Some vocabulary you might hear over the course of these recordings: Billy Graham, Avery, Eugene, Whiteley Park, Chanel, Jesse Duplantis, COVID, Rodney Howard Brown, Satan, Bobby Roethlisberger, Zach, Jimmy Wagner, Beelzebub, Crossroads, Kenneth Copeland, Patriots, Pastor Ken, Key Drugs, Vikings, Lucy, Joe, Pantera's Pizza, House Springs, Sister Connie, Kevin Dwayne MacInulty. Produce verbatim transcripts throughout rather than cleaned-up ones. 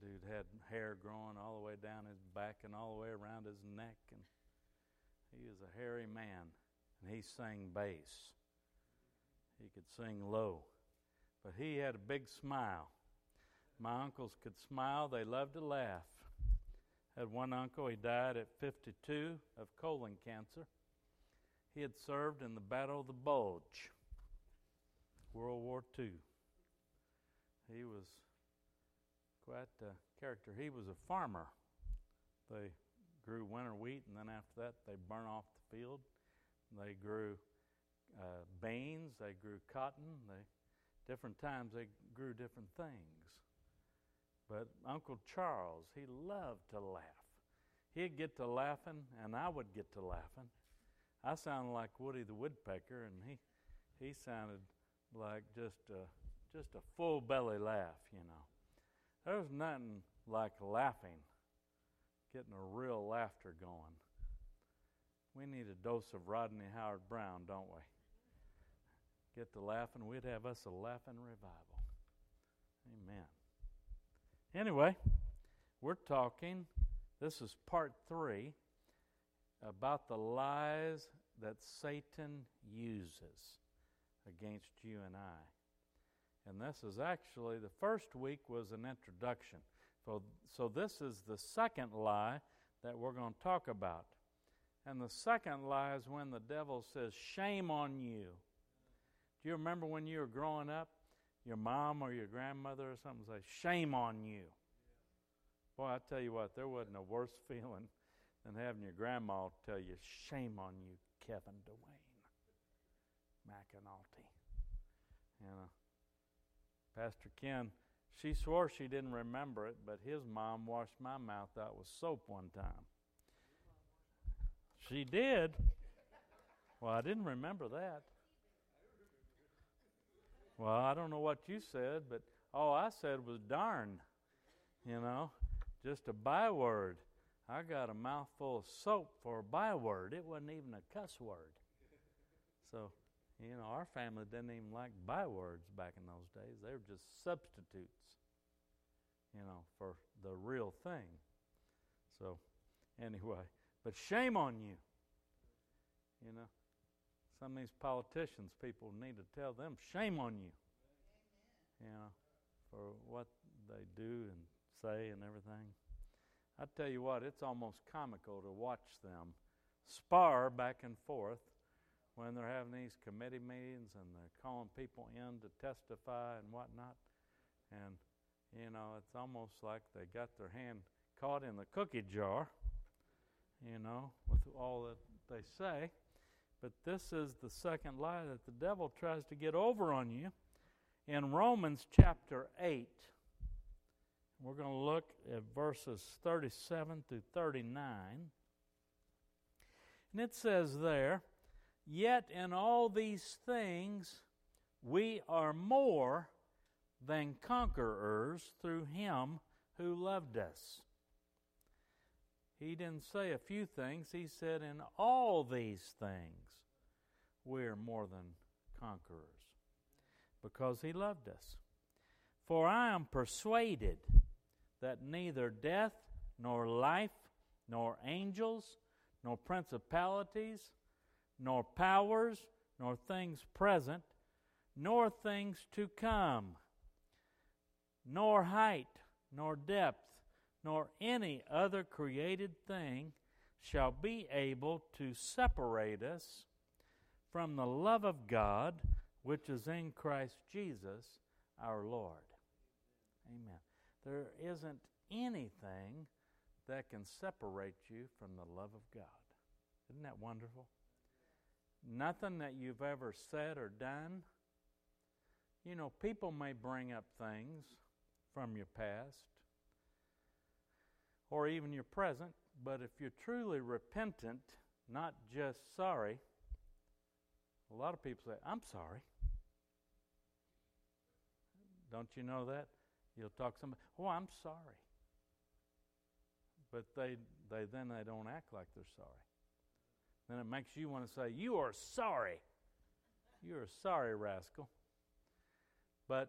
That dude had hair growing all the way down his back and all the way around his neck. And he was a hairy man, and he sang bass. He could sing low. But he had a big smile. My uncles could smile. They loved to laugh. Had one uncle, he died at fifty-two of colon cancer. He had served in the Battle of the Bulge, World War Two. He was quite a character. He was a farmer. They grew winter wheat, and then after that, they burn off the field. They grew uh, beans. They grew cotton. They, different times, they grew different things. But Uncle Charles, he loved to laugh. He'd get to laughing, and I would get to laughing. I sounded like Woody the Woodpecker, and he he sounded like just a, just a full-belly laugh, you know. There was nothing like laughing, getting a real laughter going. We need a dose of Rodney Howard Brown, don't we? Get to laughing, we'd have us a laughing revival. Amen. Anyway, we're talking, this is part three, about the lies that Satan uses against you and I. And this is actually, the first week was an introduction. So, so this is the second lie that we're going to talk about. And the second lie is when the devil says, shame on you. Do you remember when you were growing up? Your mom or your grandmother or something say, shame on you. Boy, I tell you what, there wasn't a worse feeling than having your grandma tell you, shame on you, Kevin Dwayne MacInulty. You know, Pastor Ken, she swore she didn't remember it, but his mom washed my mouth out with soap one time. She did. Well, I didn't remember that. Well, I don't know what you said, but all I said was darn, you know, just a byword. I got a mouthful of soap for a byword. It wasn't even a cuss word. So, you know, our family didn't even like bywords back in those days. They were just substitutes, you know, for the real thing. So, anyway, but shame on you, you know. Some of these politicians, people need to tell them, shame on you. Amen. You know, for what they do and say and everything. I tell you what, it's almost comical to watch them spar back and forth when they're having these committee meetings and they're calling people in to testify and whatnot. And, you know, it's almost like they got their hand caught in the cookie jar, you know, with all that they say. But this is the second lie that the devil tries to get over on you. In Romans chapter eight, we're going to look at verses thirty-seven through thirty-nine. And it says there, yet in all these things we are more than conquerors through him who loved us. He didn't say a few things. He said, in all these things, we're more than conquerors because he loved us. For I am persuaded that neither death, nor life, nor angels, nor principalities, nor powers, nor things present, nor things to come, nor height, nor depth, nor any other created thing shall be able to separate us from the love of God, which is in Christ Jesus, our Lord. Amen. There isn't anything that can separate you from the love of God. Isn't that wonderful? Nothing that you've ever said or done. You know, people may bring up things from your past, or even your present, but if you're truly repentant, not just sorry, a lot of people say, I'm sorry. Don't you know that? You'll talk to somebody, oh, I'm sorry. But they, they then they don't act like they're sorry. Then it makes you want to say, you are sorry. You're a sorry rascal. But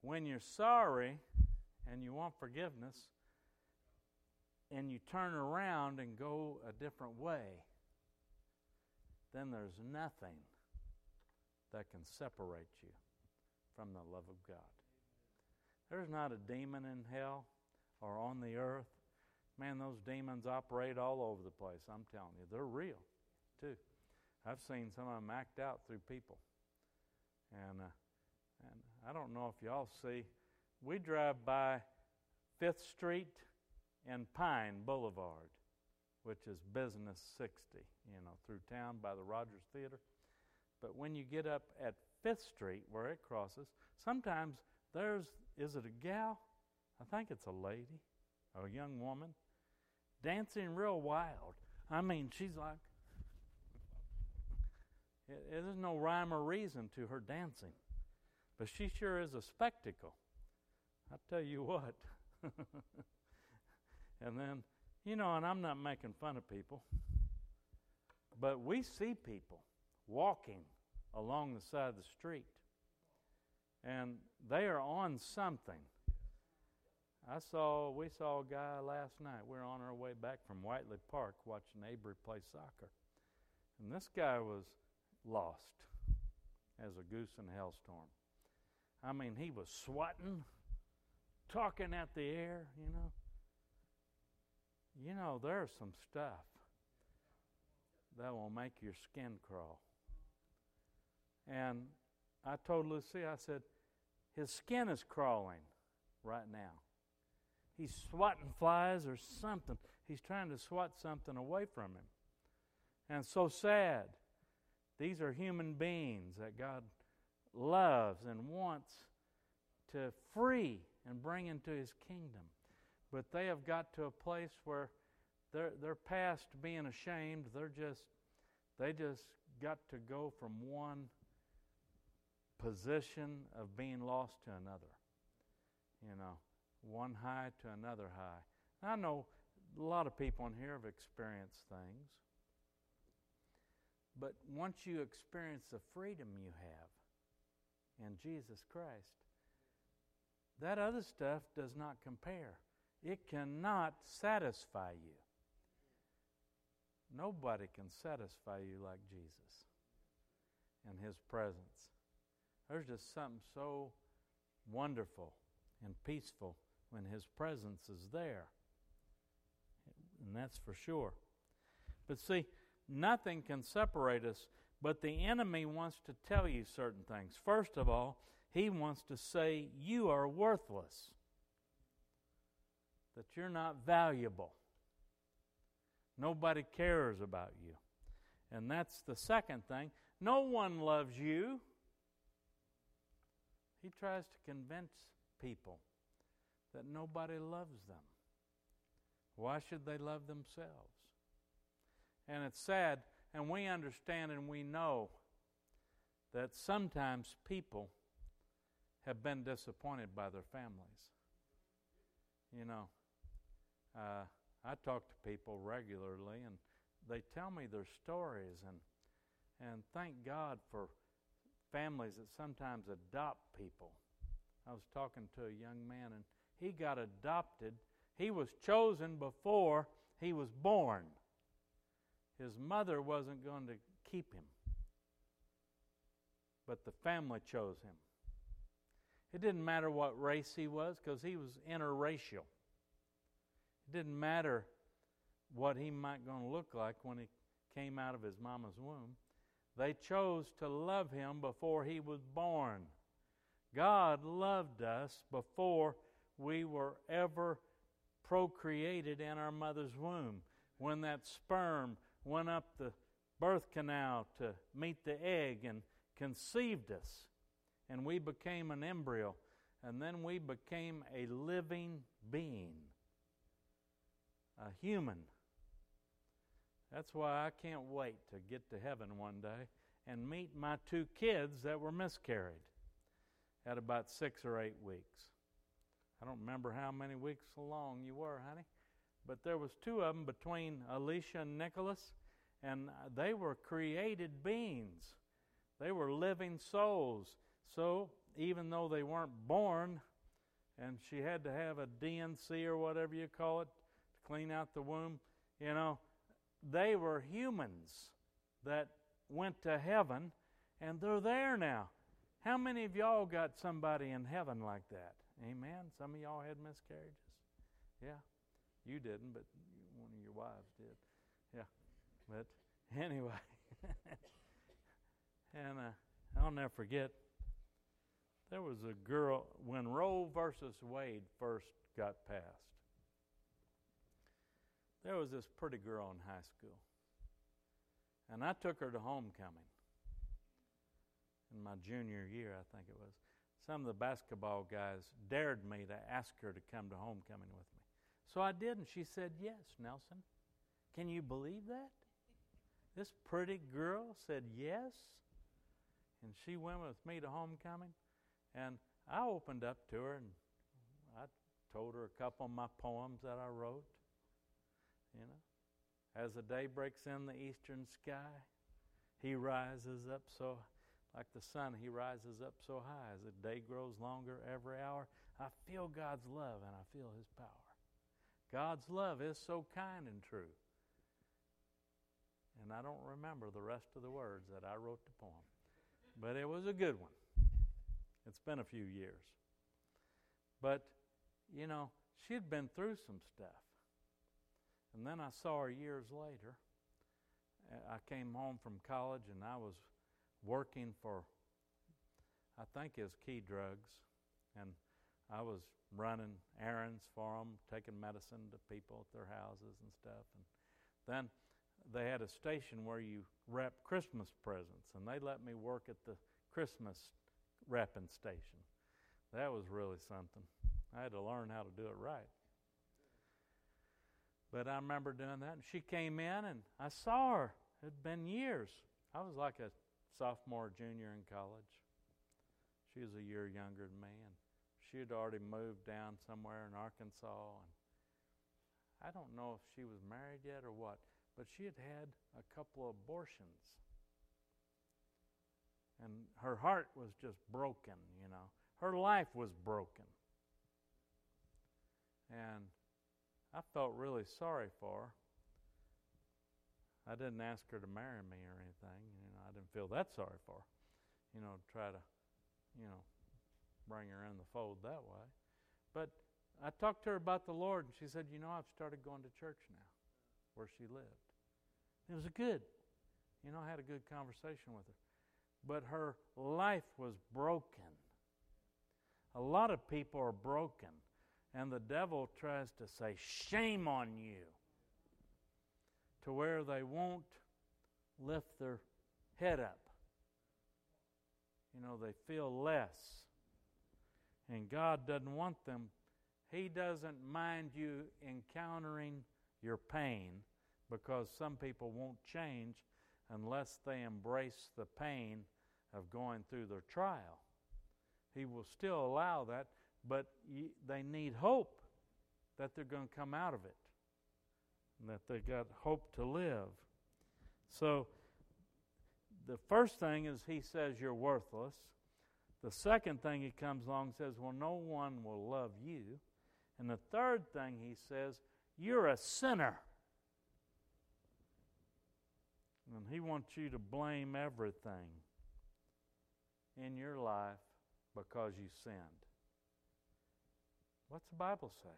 when you're sorry and you want forgiveness, and you turn around and go a different way, then there's nothing that can separate you from the love of God. There's not a demon in hell or on the earth. Man, those demons operate all over the place. I'm telling you, they're real, too. I've seen some of them act out through people. And, uh, and I don't know if y'all see, we drive by fifth street and Pine Boulevard, which is Business sixty, you know, through town by the Rogers Theater. But when you get up at fifth street, where it crosses, sometimes there's, is it a gal? I think it's a lady, a young woman, dancing real wild. I mean, she's like, it, it, there's no rhyme or reason to her dancing. But she sure is a spectacle. I tell you what. And then, you know, and I'm not making fun of people, but we see people walking along the side of the street, and they are on something. I saw, we saw a guy last night. We were on our way back from Whiteley Park watching Avery play soccer. And this guy was lost as a goose in a hailstorm. I mean, he was swatting, talking at the air, you know. You know, there's some stuff that will make your skin crawl. And I told Lucy, I said, his skin is crawling right now. He's swatting flies or something. He's trying to swat something away from him. And so sad. These are human beings that God loves and wants to free and bring into His kingdom. But they have got to a place where they're, they're past being ashamed. They're just, they just got to go from one position of being lost to another. You know, one high to another high. And I know a lot of people in here have experienced things. But once you experience the freedom you have in Jesus Christ, that other stuff does not compare. It cannot satisfy you. Nobody can satisfy you like Jesus and His presence. There's just something so wonderful and peaceful when His presence is there. And that's for sure. But see, nothing can separate us, but the enemy wants to tell you certain things. First of all, he wants to say you are worthless, that you're not valuable. Nobody cares about you. And that's the second thing. No one loves you. He tries to convince people that nobody loves them. Why should they love themselves? And it's sad, and we understand and we know that sometimes people have been disappointed by their families. You know, Uh, I talk to people regularly, and they tell me their stories, and and thank God for families that sometimes adopt people. I was talking to a young man, and he got adopted. He was chosen before he was born. His mother wasn't going to keep him, but the family chose him. It didn't matter what race he was, because he was interracial. It didn't matter what he might going to look like when he came out of his mama's womb. They chose to love him before he was born. God loved us before we were ever procreated in our mother's womb. When that sperm went up the birth canal to meet the egg and conceived us, and we became an embryo, and then we became a living being. A human. That's why I can't wait to get to heaven one day and meet my two kids that were miscarried at about six or eight weeks. I don't remember how many weeks along you were, honey, but there was two of them between Alicia and Nicholas, and they were created beings. They were living souls. So even though they weren't born and she had to have a D N C or whatever you call it to clean out the womb. You know, they were humans that went to heaven, and they're there now. How many of y'all got somebody in heaven like that? Amen? Some of y'all had miscarriages. Yeah. You didn't, but one of your wives did. Yeah. But anyway. And uh, I'll never forget, there was a girl, when Roe versus Wade first got passed, there was this pretty girl in high school. And I took her to homecoming in my junior year, I think it was. Some of the basketball guys dared me to ask her to come to homecoming with me. So I did, and she said, yes, Nelson. Can you believe that? This pretty girl said yes, and she went with me to homecoming. And I opened up to her, and I told her a couple of my poems that I wrote. You know, as the day breaks in the eastern sky, he rises up so, like the sun, he rises up so high. As the day grows longer every hour, I feel God's love and I feel his power. God's love is so kind and true. And I don't remember the rest of the words that I wrote the poem, but it was a good one. It's been a few years. But, you know, she'd been through some stuff. And then I saw her years later. I came home from college, and I was working for, I think it was Key Drugs. And I was running errands for them, taking medicine to people at their houses and stuff. And then they had a station where you wrap Christmas presents, and they let me work at the Christmas wrapping station. That was really something. I had to learn how to do it right. But I remember doing that, and she came in, and I saw her. It had been years. I was like a sophomore, junior in college. She was a year younger than me, and she had already moved down somewhere in Arkansas. And I don't know if she was married yet or what, but she had had a couple of abortions. And her heart was just broken, you know. Her life was broken. And I felt really sorry for her. I didn't ask her to marry me or anything. You know, I didn't feel that sorry for her. You know, try to, you know, bring her in the fold that way. But I talked to her about the Lord, and she said, you know, I've started going to church now where she lived. It was good. You know, I had a good conversation with her. But her life was broken. A lot of people are broken. And the devil tries to say, shame on you, to where they won't lift their head up. You know, they feel less. And God doesn't want them. He doesn't mind you encountering your pain, because some people won't change unless they embrace the pain of going through their trial. He will still allow that, but y- they need hope that they're going to come out of it, and that they got hope to live. So the first thing is he says you're worthless. The second thing he comes along and says, well, no one will love you. And the third thing he says, you're a sinner. And he wants you to blame everything in your life because you sinned. What's the Bible say?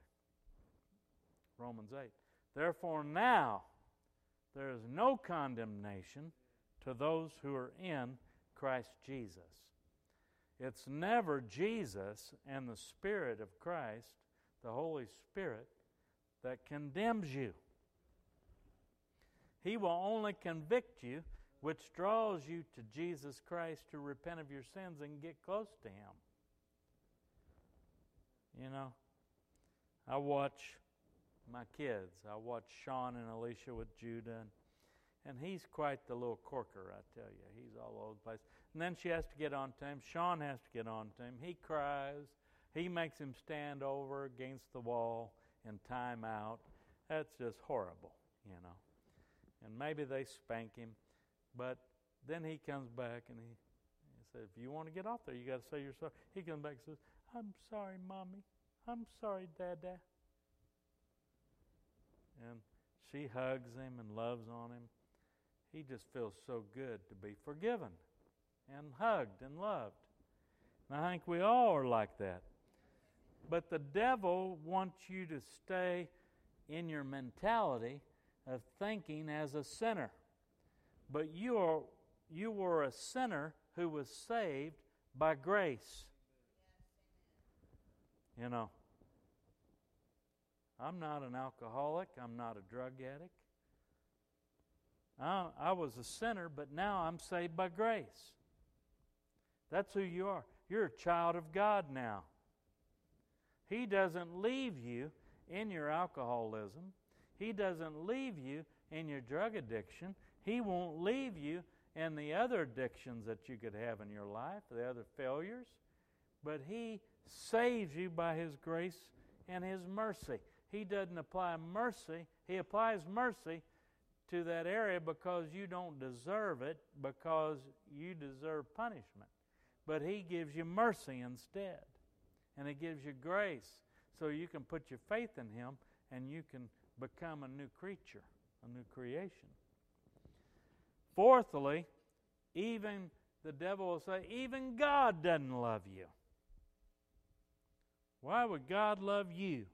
Romans eight. Therefore now there is no condemnation to those who are in Christ Jesus. It's never Jesus and the Spirit of Christ, the Holy Spirit, that condemns you. He will only convict you, which draws you to Jesus Christ to repent of your sins and get close to Him. You know, I watch my kids. I watch Sean and Alicia with Judah, and, and he's quite the little corker, I tell you. He's all over the place. And then she has to get on to him. Sean has to get on to him. He cries. He makes him stand over against the wall and time out. That's just horrible, you know. And maybe they spank him. But then he comes back and he, he says, if you want to get off there, you got to say you're sorry. He comes back and says, I'm sorry, Mommy. I'm sorry, Dada. And she hugs him and loves on him. He just feels so good to be forgiven and hugged and loved. And I think we all are like that. But the devil wants you to stay in your mentality of thinking as a sinner. But you are you were a sinner who was saved by grace. You know, I'm not an alcoholic. I'm not a drug addict. I, I was a sinner, but now I'm saved by grace. That's who you are. You're a child of God now. He doesn't leave you in your alcoholism. He doesn't leave you in your drug addiction. He won't leave you in the other addictions that you could have in your life, the other failures. But He saves you by His grace and His mercy. He doesn't apply mercy. He applies mercy to that area because you don't deserve it, because you deserve punishment. But He gives you mercy instead. And He gives you grace so you can put your faith in Him and you can become a new creature, a new creation. Fourthly, even the devil will say, even God doesn't love you. Why would God love you?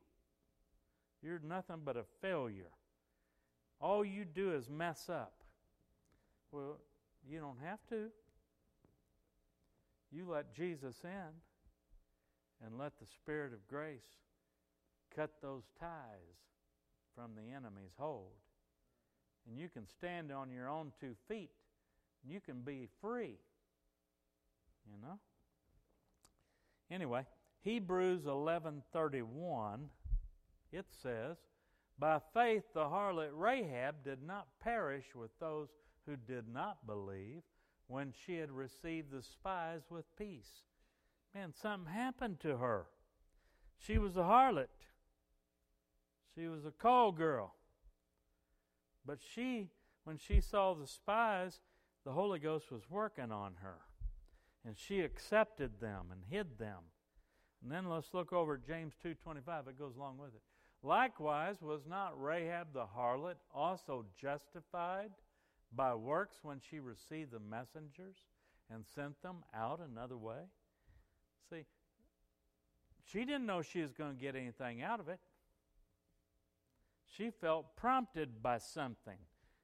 You're nothing but a failure. All you do is mess up. Well, you don't have to. You let Jesus in and let the Spirit of grace cut those ties from the enemy's hold. And you can stand on your own two feet. And you can be free. You know? Anyway, Hebrews eleven thirty-one, it says, by faith the harlot Rahab did not perish with those who did not believe when she had received the spies with peace. Man, something happened to her. She was a harlot. She was a call girl. But she, when she saw the spies, the Holy Ghost was working on her. And she accepted them and hid them. And then let's look over at James two twenty-five. It goes along with it. Likewise, was not Rahab the harlot also justified by works when she received the messengers and sent them out another way? See, she didn't know she was going to get anything out of it. She felt prompted by something.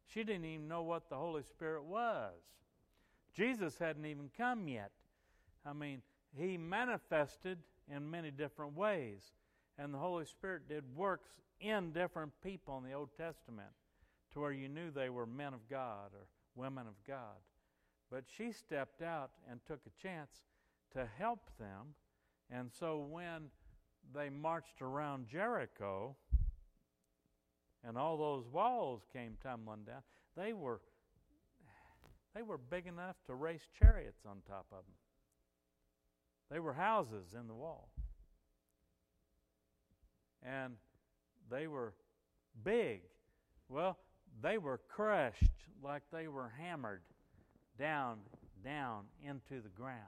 She didn't even know what the Holy Spirit was. Jesus hadn't even come yet. I mean, He manifested in many different ways. And the Holy Spirit did works in different people in the Old Testament to where you knew they were men of God or women of God. But she stepped out and took a chance to help them. And so when they marched around Jericho and all those walls came tumbling down, they were, they were big enough to race chariots on top of them. They were houses in the wall. And they were big. Well, they were crushed like they were hammered down, down into the ground.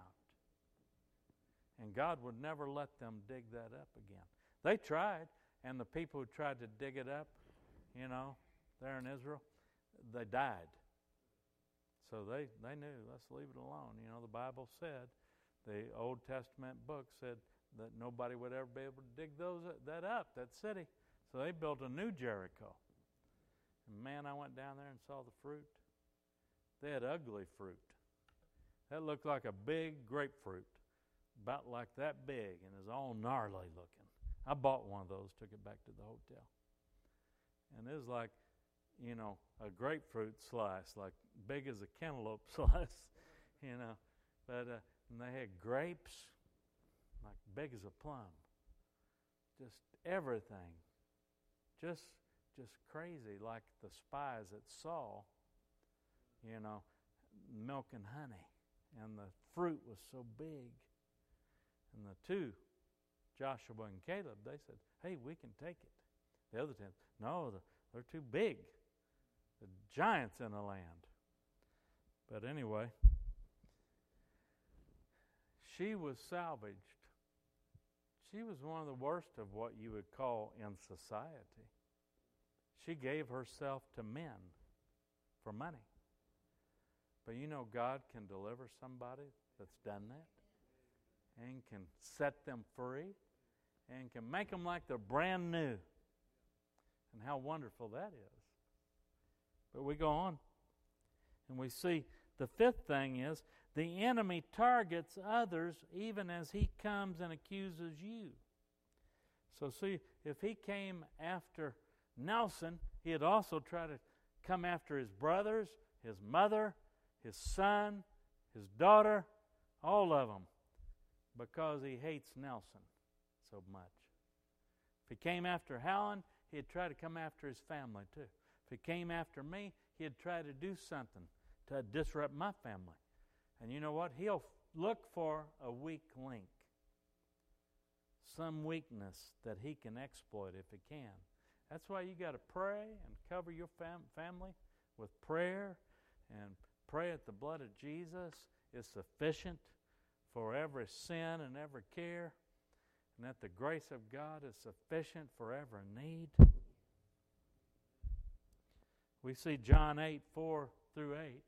And God would never let them dig that up again. They tried, and the people who tried to dig it up, you know, there in Israel, they died. So they, they knew, let's leave it alone. You know, the Bible said, the Old Testament book said that nobody would ever be able to dig those that up, that city. So they built a new Jericho. And man, I went down there and saw the fruit. They had ugly fruit. That looked like a big grapefruit, about like that big, and it was all gnarly looking. I bought one of those, took it back to the hotel. And it was like, you know, a grapefruit slice, like big as a cantaloupe slice, you know. But... Uh, And they had grapes, like big as a plum. Just everything. Just just crazy, like the spies that saw, you know, milk and honey. And the fruit was so big. And the two, Joshua and Caleb, they said, hey, we can take it. The other ten, no, they're too big. The giants in the land. But anyway... She was salvaged. She was one of the worst of what you would call in society. She gave herself to men for money. But you know God can deliver somebody that's done that and can set them free and can make them like they're brand new. And how wonderful that is. But we go on and we see the fifth thing is the enemy targets others even as he comes and accuses you. So see, if he came after Nelson, he'd also try to come after his brothers, his mother, his son, his daughter, all of them, because he hates Nelson so much. If he came after Howland, he'd try to come after his family too. If he came after me, he'd try to do something to disrupt my family. And you know what? He'll look for a weak link, some weakness that he can exploit if he can. That's why you got to pray and cover your fam- family with prayer, and pray at the blood of Jesus is sufficient for every sin and every care, and that the grace of God is sufficient for every need. We see John eight, four through eight.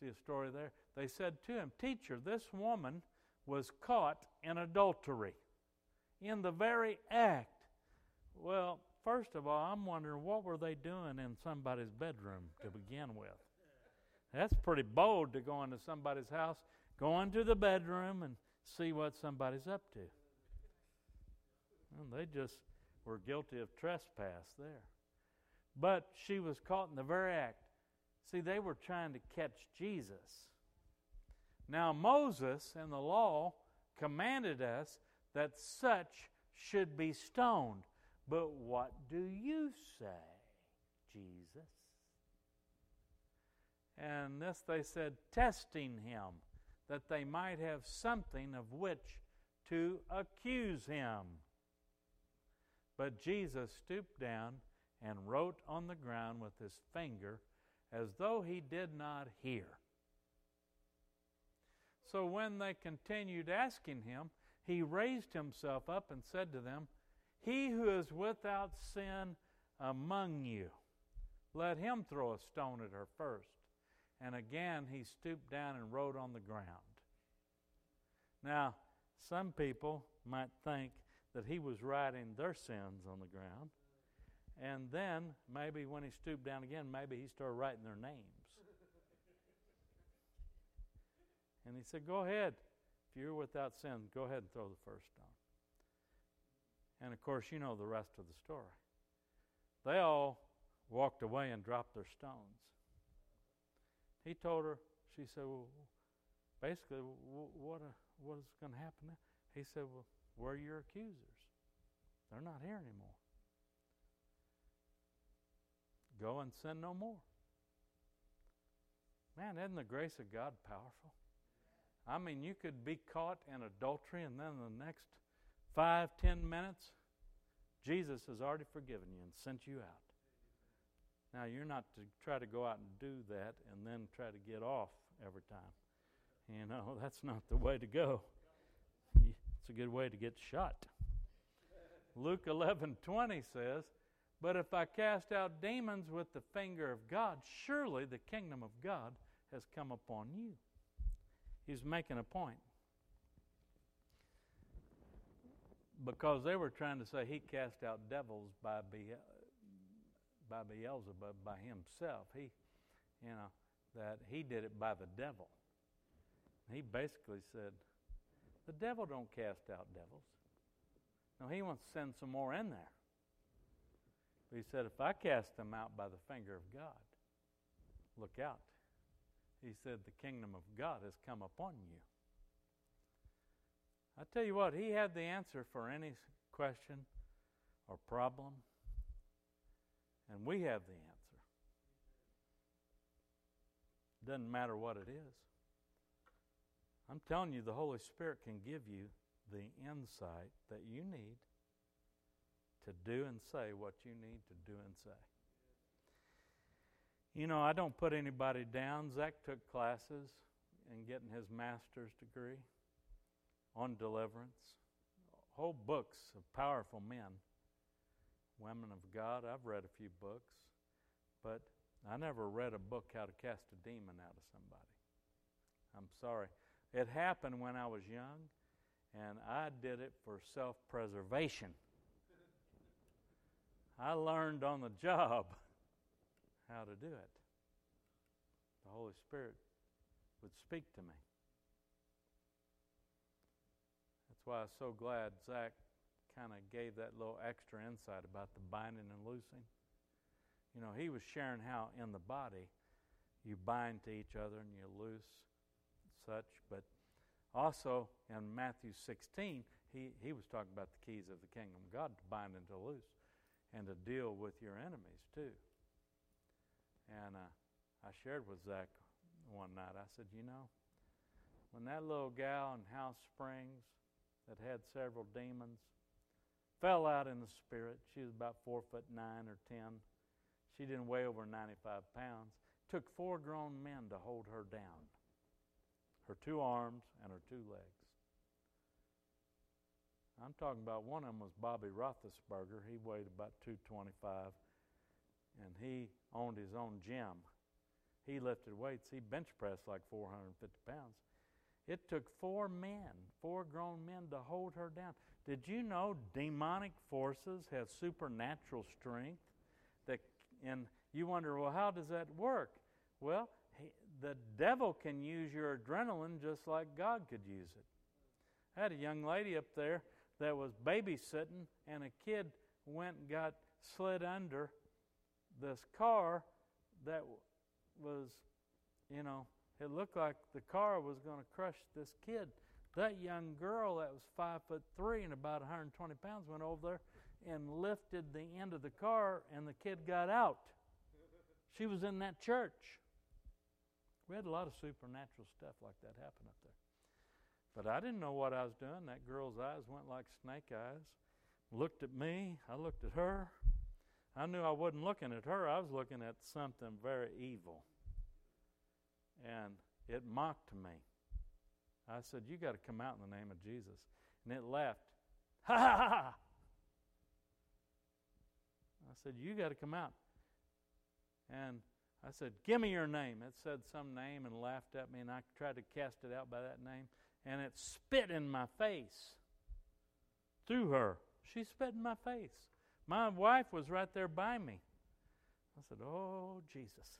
See a story there. They said to him, "Teacher, this woman was caught in adultery, in the very act." Well, first of all, I'm wondering what were they doing in somebody's bedroom to begin with. That's pretty bold to go into somebody's house, go into the bedroom and see what somebody's up to. And they just were guilty of trespass there. But she was caught in the very act. See, they were trying to catch Jesus. Now Moses in the law commanded us that such should be stoned. But what do you say, Jesus? And this they said, testing him, that they might have something of which to accuse him. But Jesus stooped down and wrote on the ground with his finger, as though he did not hear. So when they continued asking him, he raised himself up and said to them, "He who is without sin among you, let him throw a stone at her first." And again he stooped down and wrote on the ground. Now, some people might think that he was writing their sins on the ground. And then, maybe when he stooped down again, maybe he started writing their names. And he said, "Go ahead. If you're without sin, go ahead and throw the first stone." And of course, you know the rest of the story. They all walked away and dropped their stones. He told her, she said, "Well, basically, what, what is going to happen now?" He said, "Well, where are your accusers? They're not here anymore. Go and sin no more." Man, isn't the grace of God powerful? I mean, you could be caught in adultery, and then the next Five, ten minutes, Jesus has already forgiven you and sent you out. Now, you're not to try to go out and do that and then try to get off every time. You know, that's not the way to go. It's a good way to get shot. Luke eleven twenty says, "But if I cast out demons with the finger of God, surely the kingdom of God has come upon you." He's making a point. Because they were trying to say he cast out devils by Be- by Beelzebub, by himself. He, you know, that he did it by the devil. He basically said, the devil don't cast out devils. No, he wants to send some more in there. But he said, if I cast them out by the finger of God, look out. He said, the kingdom of God has come upon you. I tell you what, he had the answer for any question or problem, and we have the answer. Doesn't matter what it is. I'm telling you, the Holy Spirit can give you the insight that you need to do and say what you need to do and say. You know, I don't put anybody down. Zach took classes in getting his master's degree on deliverance, whole books of powerful men, women of God. I've read a few books, but I never read a book how to cast a demon out of somebody. I'm sorry. It happened when I was young, and I did it for self-preservation. I learned on the job how to do it. The Holy Spirit would speak to me. That's why I was so glad Zach kind of gave that little extra insight about the binding and loosing. You know, he was sharing how in the body you bind to each other and you loose and such. But also in Matthew sixteen, he, he was talking about the keys of the kingdom of God, to bind and to loose and to deal with your enemies too. And uh, I shared with Zach one night, I said, you know, when that little gal in House Springs that had several demons fell out in the spirit, she was about four foot nine or ten. She didn't weigh over ninety-five pounds. It took four grown men to hold her down, her two arms and her two legs. I'm talking about one of them was Bobby Roethlisberger. He weighed about two twenty-five, and he owned his own gym. He lifted weights. He bench pressed like four hundred fifty pounds. It took four men, four grown men to hold her down. Did you know demonic forces have supernatural strength? That, and you wonder, well, how does that work? Well, he, the devil can use your adrenaline just like God could use it. I had a young lady up there that was babysitting, and a kid went and got slid under this car that was, you know, it looked like the car was going to crush this kid. That young girl that was five foot three and about one hundred twenty pounds went over there and lifted the end of the car, and the kid got out. She was in that church. We had a lot of supernatural stuff like that happen up there. But I didn't know what I was doing. That girl's eyes went like snake eyes. Looked at me. I looked at her. I knew I wasn't looking at her. I was looking at something very evil. And it mocked me. I said, you got to come out in the name of Jesus. And it laughed. Ha ha ha ha. I said, you got to come out. And I said, give me your name. It said some name and laughed at me, and I tried to cast it out by that name. And it spit in my face. Through her. She spit in my face. My wife was right there by me. I said, oh, Jesus.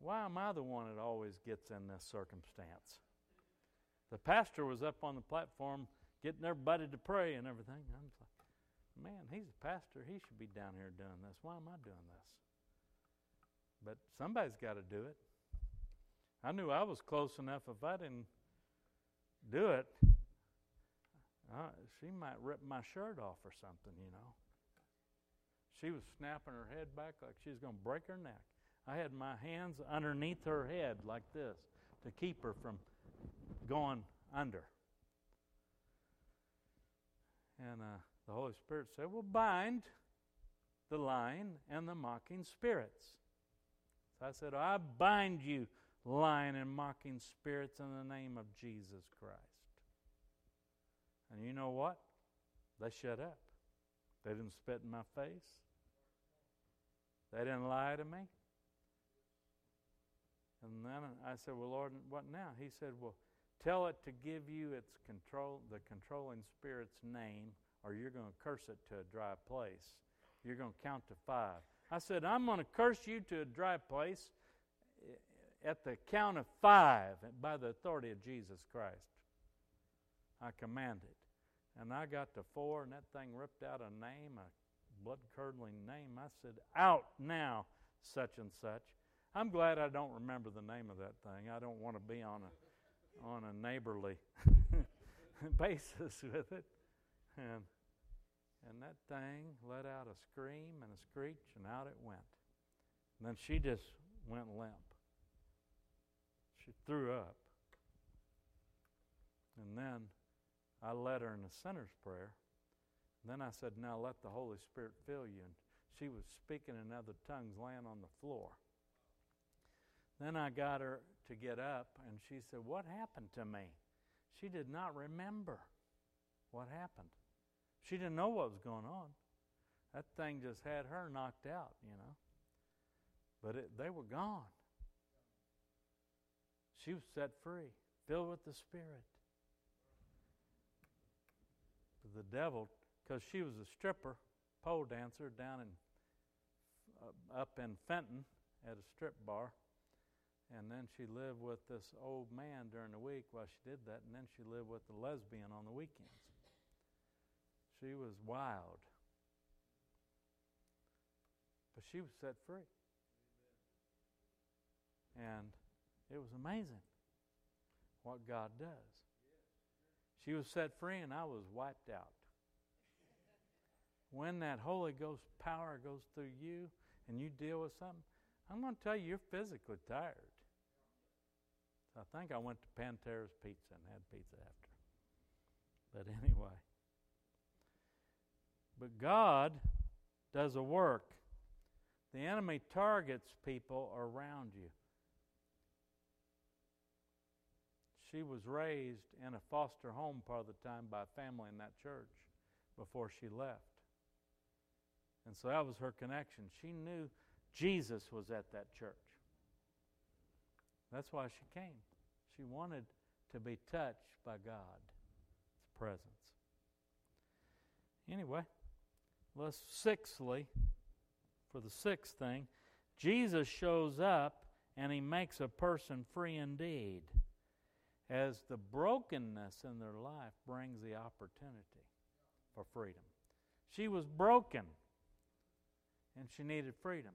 Why am I the one that always gets in this circumstance? The pastor was up on the platform getting everybody to pray and everything. I'm just like, man, he's a pastor. He should be down here doing this. Why am I doing this? But somebody's got to do it. I knew I was close enough. If I didn't do it, uh, she might rip my shirt off or something, you know. She was snapping her head back like she was going to break her neck. I had my hands underneath her head like this to keep her from going under. And uh, the Holy Spirit said, well, bind the lion and the mocking spirits. So I said, I bind you, lying and mocking spirits, in the name of Jesus Christ. And you know what? They shut up. They didn't spit in my face. They didn't lie to me. And then I said, well, Lord, what now? He said, well, tell it to give you its control, the controlling spirit's name, or you're going to curse it to a dry place. You're going to count to five. I said, I'm going to curse you to a dry place at the count of five by the authority of Jesus Christ. I command it. And I got to four, and that thing ripped out a name, a blood-curdling name. I said, out now, such and such. I'm glad I don't remember the name of that thing. I don't want to be on a on a neighborly basis with it. And, and that thing let out a scream and a screech, and out it went. And then she just went limp. She threw up. And then I led her in the sinner's prayer. And then I said, now let the Holy Spirit fill you. And she was speaking in other tongues, laying on the floor. Then I got her to get up, and she said, what happened to me? She did not remember. what happened. She didn't know what was going on. That thing just had her knocked out, you know. But it, they were gone. She was set free, filled with the Spirit. But the devil, because she was a stripper, pole dancer down in, uh, up in Fenton at a strip bar. And then she lived with this old man during the week while she did that. And then she lived with the lesbian on the weekends. She was wild. But she was set free. And it was amazing what God does. She was set free and I was wiped out. When that Holy Ghost power goes through you and you deal with something, I'm going to tell you, you're physically tired. So I think I went to Pantera's Pizza and had pizza after. But anyway. But God does a work. The enemy targets people around you. She was raised in a foster home part of the time by a family in that church before she left. And so that was her connection. She knew Jesus was at that church. That's why she came. She wanted to be touched by God's presence. Anyway, let's sixthly, for the sixth thing, Jesus shows up and he makes a person free indeed, as the brokenness in their life brings the opportunity for freedom. She was broken and she needed freedom.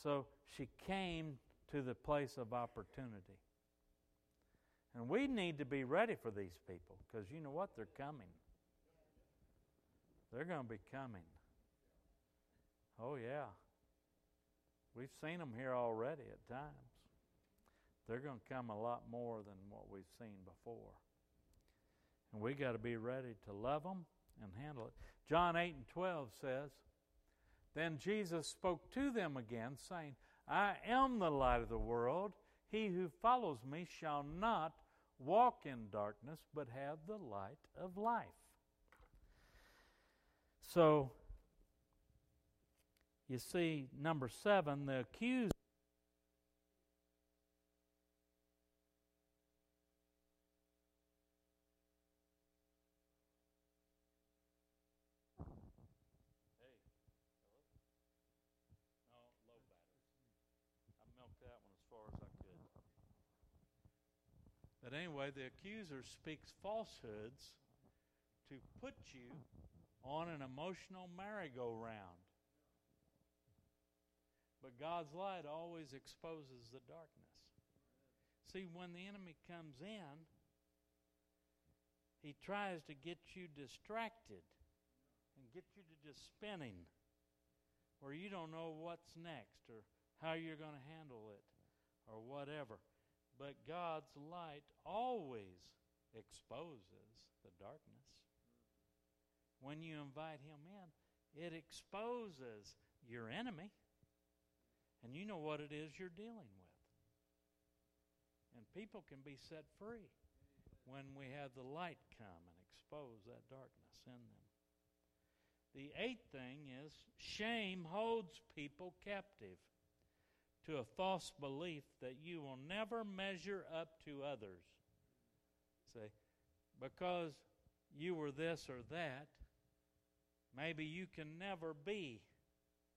So she came to the place of opportunity. And we need to be ready for these people because you know what? They're coming. They're going to be coming. Oh, yeah. We've seen them here already at times. They're going to come a lot more than what we've seen before. And we got to be ready to love them and handle it. John eight and twelve says, "Then Jesus spoke to them again, saying, I am the light of the world. He who follows me shall not walk in darkness, but have the light of life." So, you see, number seven, the accuser. But anyway, the accuser speaks falsehoods to put you on an emotional merry-go-round. But God's light always exposes the darkness. See, when the enemy comes in, he tries to get you distracted and get you to just spinning where you don't know what's next or how you're going to handle it or whatever. But God's light always exposes the darkness. When you invite Him in, it exposes your enemy. And you know what it is you're dealing with. And people can be set free when we have the light come and expose that darkness in them. The eighth thing is shame holds people captive to a false belief that you will never measure up to others. Say, because you were this or that, maybe you can never be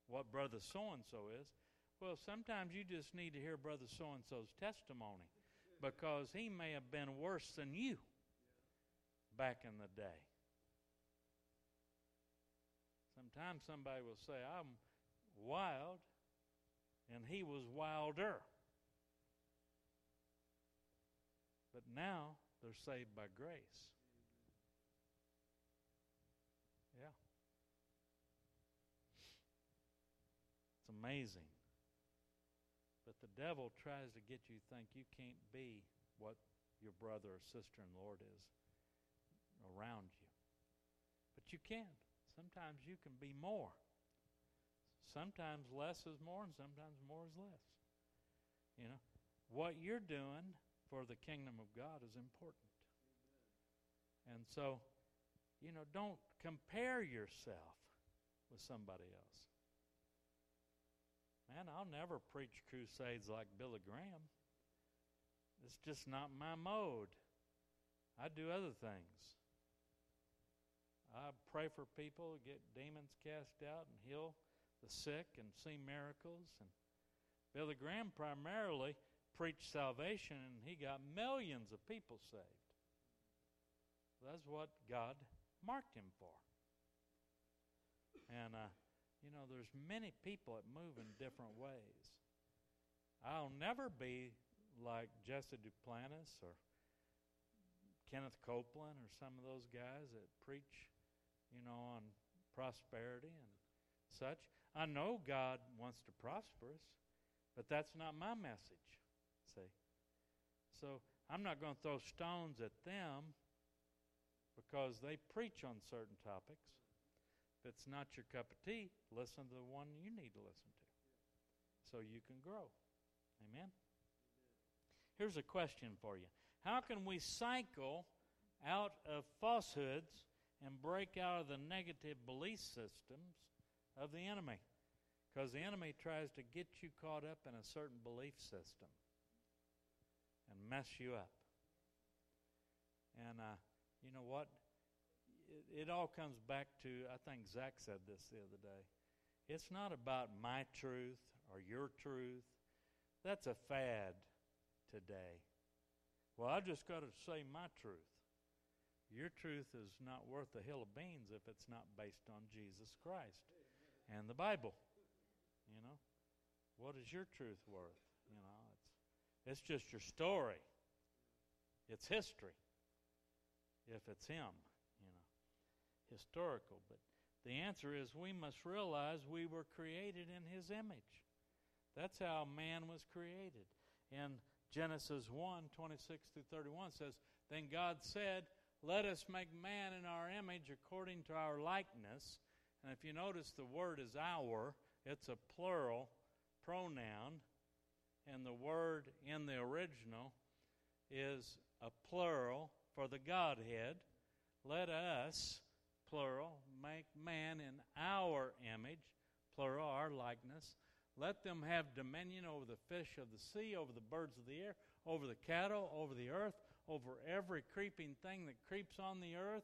what Brother So-and-so is. Well, sometimes you just need to hear Brother So-and-so's testimony because he may have been worse than you back in the day. Sometimes somebody will say, I'm wild. And he was wilder. But now they're saved by grace. Yeah. It's amazing. But the devil tries to get you to think you can't be what your brother or sister in the Lord is around you. But you can. Sometimes you can be more. Sometimes less is more, and sometimes more is less. You know, what you're doing for the kingdom of God is important. And so you know, don't compare yourself with somebody else. Man, I'll never preach crusades like Billy Graham. It's just not my mode. I do other things. I pray for people, get demons cast out and heal the sick and see miracles. And Billy Graham primarily preached salvation, and he got millions of people saved. That's what God marked him for. And, uh, you know, there's many people that move in different ways. I'll never be like Jesse Duplantis or Kenneth Copeland or some of those guys that preach, you know, on prosperity and such. I know God wants to prosper us, but that's not my message, see. So I'm not going to throw stones at them because they preach on certain topics. If it's not your cup of tea, listen to the one you need to listen to so you can grow. Amen? Here's a question for you. How can we cycle out of falsehoods and break out of the negative belief systems of the enemy? Because the enemy tries to get you caught up in a certain belief system and mess you up. And uh, you know what? It, it all comes back to, I think Zach said this the other day, it's not about my truth or your truth. That's a fad today. Well, I just got to say my truth. Your truth is not worth a hill of beans if it's not based on Jesus Christ and the Bible. You know, what is your truth worth? You know, it's it's just your story. It's history. If it's him, you know, historical. But the answer is we must realize we were created in his image. That's how man was created. And Genesis one, twenty-six through thirty-one says, Then God said, Let us make man in our image according to our likeness. And if you notice, the word is our. It's a plural pronoun. And the word in the original is a plural for the Godhead. Let us, plural, make man in our image, plural, our likeness. Let them have dominion over the fish of the sea, over the birds of the air, over the cattle, over the earth, over every creeping thing that creeps on the earth.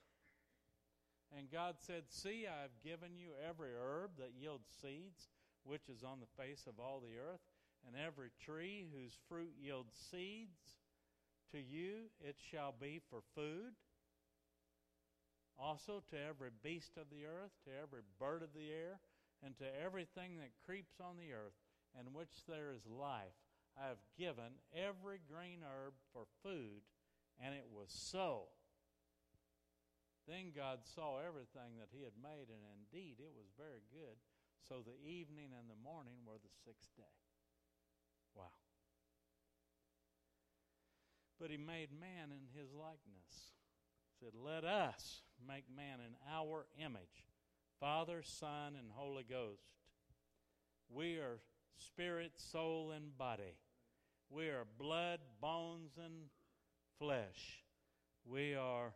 And God said, See, I have given you every herb that yields seeds, which is on the face of all the earth, and every tree whose fruit yields seeds. To you it shall be for food. Also to every beast of the earth, to every bird of the air, and to everything that creeps on the earth, in which there is life, I have given every green herb for food, and it was so. Then God saw everything that he had made, and indeed it was very good. So the evening and the morning were the sixth day. Wow. But he made man in his likeness. He said, Let us make man in our image. Father, Son, and Holy Ghost. We are spirit, soul, and body. We are blood, bones, and flesh. We are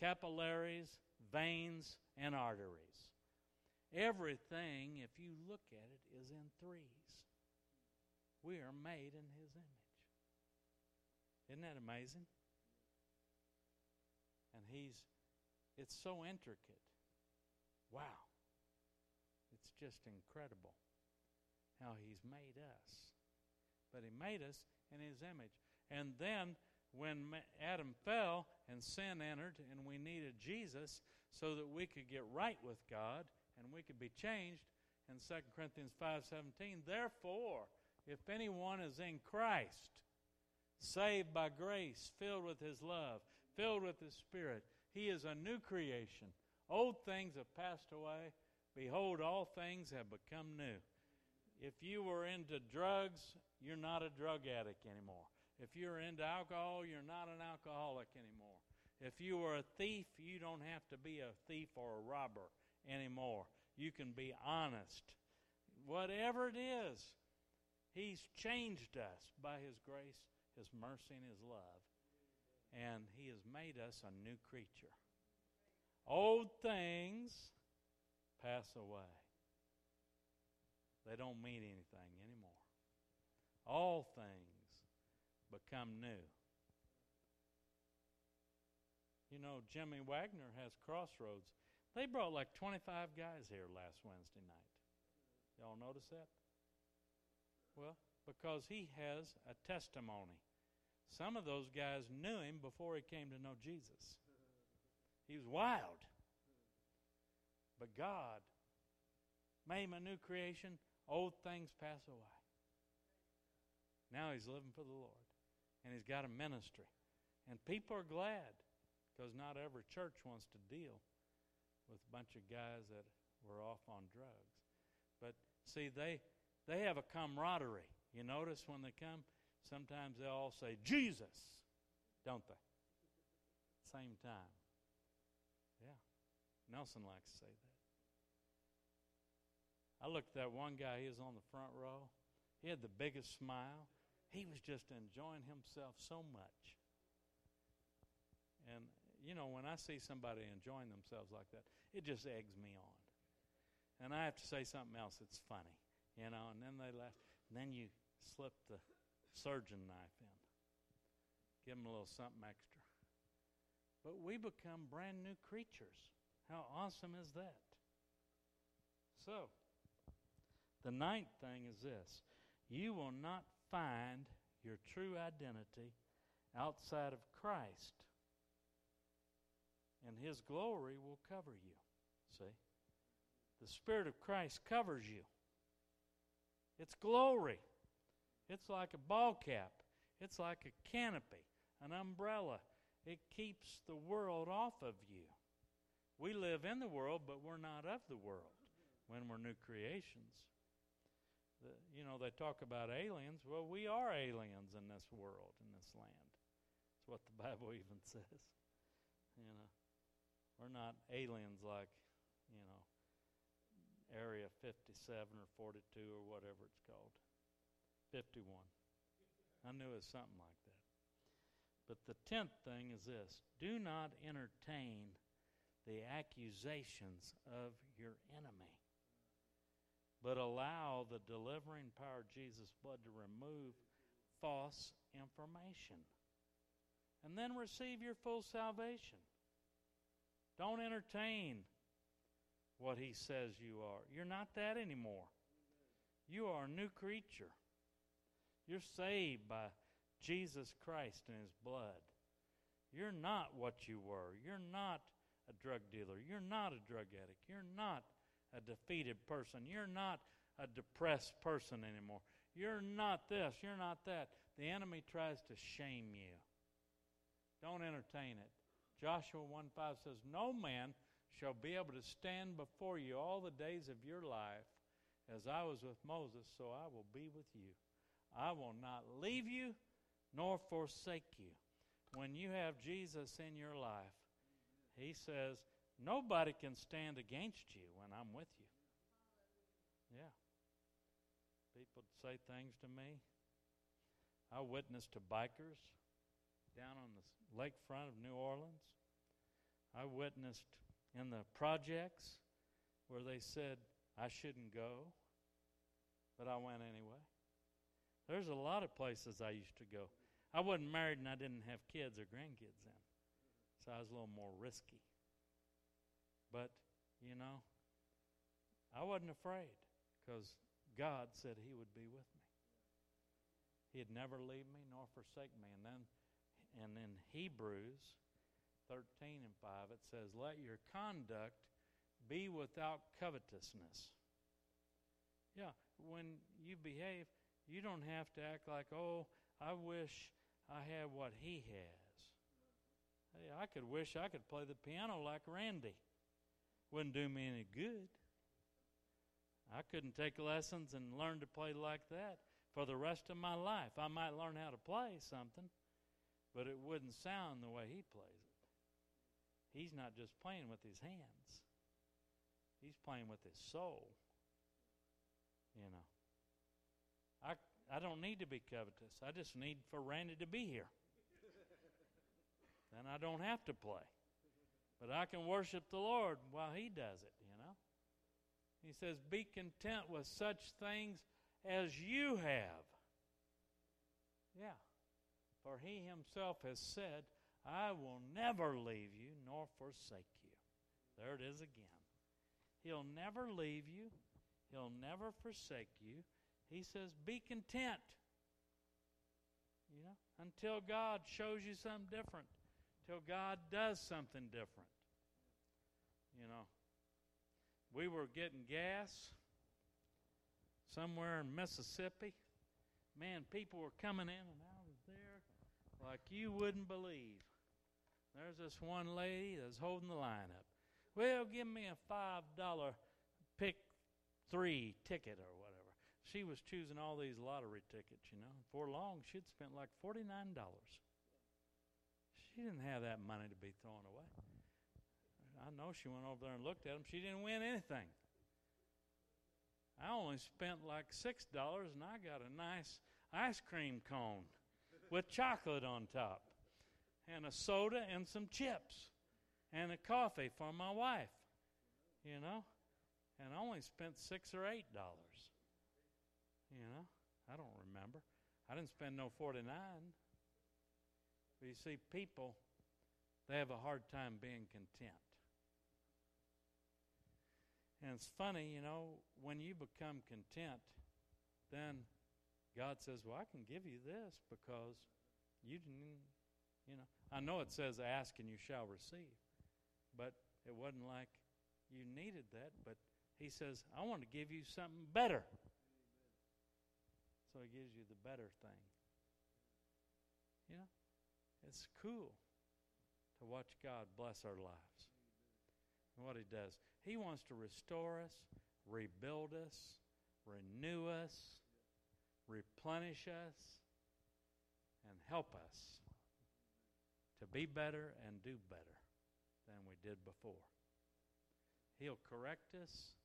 capillaries, veins, and arteries. Everything, if you look at it, is in threes. We are made in his image. Isn't that amazing? And he's, it's so intricate. Wow, it's just incredible how he's made us. But he made us in his image. And then when Adam fell and sin entered and we needed Jesus so that we could get right with God and we could be changed, in Second Corinthians five seventeen, Therefore, if anyone is in Christ, saved by grace, filled with his love, filled with the Spirit. He is a new creation. Old things have passed away. Behold, all things have become new. If you were into drugs, you're not a drug addict anymore. If you're into alcohol, you're not an alcoholic anymore. If you were a thief, you don't have to be a thief or a robber anymore. You can be honest. Whatever it is, He's changed us by His grace, His mercy, and His love. And He has made us a new creature. Old things pass away. They don't mean anything anymore. All things become new. You know, Jimmy Wagner has Crossroads. They brought like twenty-five guys here last Wednesday night. Y'all notice that? Well, because he has a testimony. Some of those guys knew him before he came to know Jesus. He was wild. But God made him a new creation. Old things pass away. Now he's living for the Lord. And he's got a ministry. And people are glad, because not every church wants to deal with a bunch of guys that were off on drugs. But, see, they they have a camaraderie. You notice when they come, sometimes they all say, Jesus, don't they? Same time. Yeah. Nelson likes to say that. I looked at that one guy. He was on the front row. He had the biggest smile. He was just enjoying himself so much. And, you know, when I see somebody enjoying themselves like that, it just eggs me on. And I have to say something else that's funny, you know, and then they laugh. And then you slip the surgeon knife in. Give them a little something extra. But we become brand new creatures. How awesome is that? So, the ninth thing is this. You will not find your true identity outside of Christ, and His glory will cover you. See? The Spirit of Christ covers you. It's glory. It's like a ball cap. It's like a canopy, an umbrella. It keeps the world off of you. We live in the world, but we're not of the world when we're new creations. The, you know, they talk about aliens. Well, we are aliens in this world, in this land. That's what the Bible even says. You know, we're not aliens like, you know, Area fifty-seven or forty-two or whatever it's called. fifty-one. I knew it was something like that. But the tenth thing is this. Do not entertain the accusations of your enemy, but allow the delivering power of Jesus' blood to remove false information. And then receive your full salvation. Don't entertain what He says you are. You're not that anymore. You are a new creature. You're saved by Jesus Christ and His blood. You're not what you were. You're not a drug dealer. You're not a drug addict. You're not a defeated person. You're not a depressed person anymore. You're not this. You're not that. The enemy tries to shame you. Don't entertain it. Joshua one five says, no man shall be able to stand before you all the days of your life. As I was with Moses, so I will be with you. I will not leave you nor forsake you. When you have Jesus in your life, He says, nobody can stand against you when I'm with you. Yeah. People say things to me. I witnessed to bikers down on the lakefront of New Orleans. I witnessed in the projects where they said I shouldn't go, but I went anyway. There's a lot of places I used to go. I wasn't married and I didn't have kids or grandkids then, so I was a little more risky. But, you know, I wasn't afraid because God said He would be with me. He'd never leave me nor forsake me. And then, and in Hebrews thirteen and five, it says, let your conduct be without covetousness. Yeah, when you behave, you don't have to act like, oh, I wish I had what he has. Hey, I could wish I could play the piano like Randy. Wouldn't do me any good. I couldn't take lessons and learn to play like that for the rest of my life. I might learn how to play something, but it wouldn't sound the way he plays it. He's not just playing with his hands. He's playing with his soul. You know. I I don't need to be covetous. I just need for Randy to be here. Then I don't have to play. But I can worship the Lord while he does it, you know. He says, be content with such things as you have. Yeah. For he himself has said, I will never leave you nor forsake you. There it is again. He'll never leave you. He'll never forsake you. He says, be content. You know, until God shows you something different. Till God does something different. You know, we were getting gas somewhere in Mississippi. Man, people were coming in and out of there like you wouldn't believe. There's this one lady that's holding the line up. Well, give me a five dollar pick three ticket or whatever. She was choosing all these lottery tickets, you know. Before long, she'd spent like forty-nine dollars. She didn't have that money to be thrown away. I know she went over there and looked at them. She didn't win anything. I only spent like six dollars, and I got a nice ice cream cone with chocolate on top and a soda and some chips and a coffee for my wife, you know, and I only spent six or eight dollars. You know, I don't remember. I didn't spend no forty-nine dollars. But you see, people, they have a hard time being content. And it's funny, you know, when you become content, then God says, well, I can give you this because you didn't, you know. I know it says ask and you shall receive, but it wasn't like you needed that. But he says, I want to give you something better. So he gives you the better thing. You know, it's cool to watch God bless our lives. And what he does, he wants to restore us, rebuild us, renew us, replenish us, and help us to be better and do better than we did before. He'll correct us.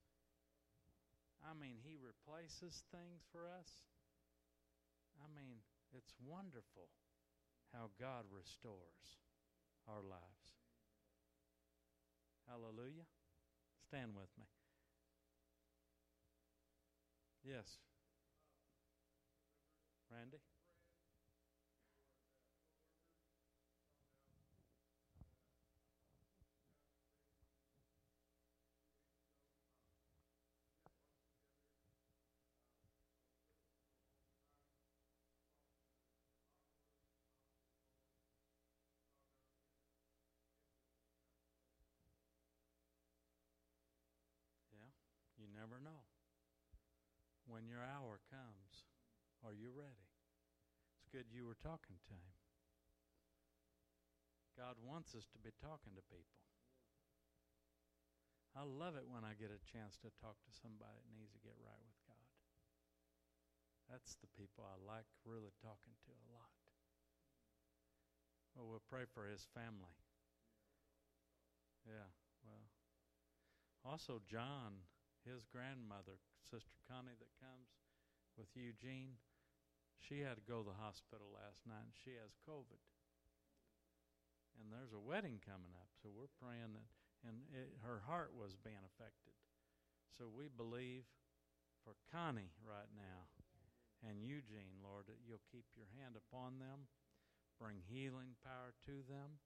I mean, he replaces things for us. I mean, it's wonderful how God restores our lives. Hallelujah. Stand with me. Yes. Randy? You never know when your hour comes. Are you ready? It's good you were talking to him. God wants us to be talking to people. I love it when I get a chance to talk to somebody that needs to get right with God. That's the people I like really talking to a lot. Well, we'll pray for his family. Yeah, well. Also, John, his grandmother, Sister Connie, that comes with Eugene, she had to go to the hospital last night, and she has COVID. And there's a wedding coming up, so we're praying that. And it, her heart was being affected. So we believe for Connie right now and Eugene, Lord, that you'll keep your hand upon them, bring healing power to them.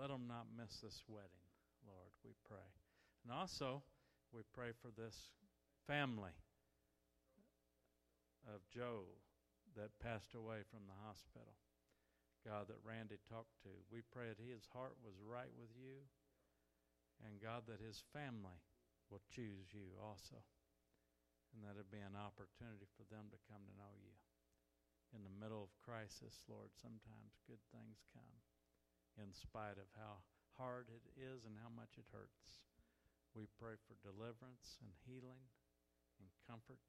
Let them not miss this wedding, Lord, we pray. And also, we pray for this family of Joe that passed away from the hospital, God, that Randy talked to. We pray that his heart was right with you, and God, that his family will choose you also, and that it'll be an opportunity for them to come to know you. In the middle of crisis, Lord, sometimes good things come. in spite of how hard it is and how much it hurts. We pray for deliverance and healing and comfort.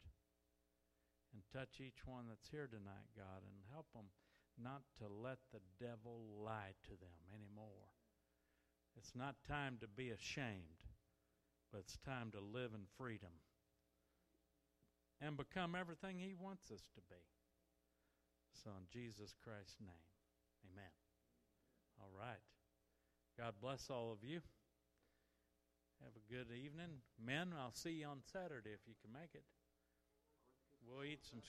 And touch each one that's here tonight, God, and help them not to let the devil lie to them anymore. It's not time to be ashamed, but it's time to live in freedom and become everything he wants us to be. So in Jesus Christ's name, amen. All right. God bless all of you. Have a good evening. Men, I'll see you on Saturday if you can make it. We'll eat some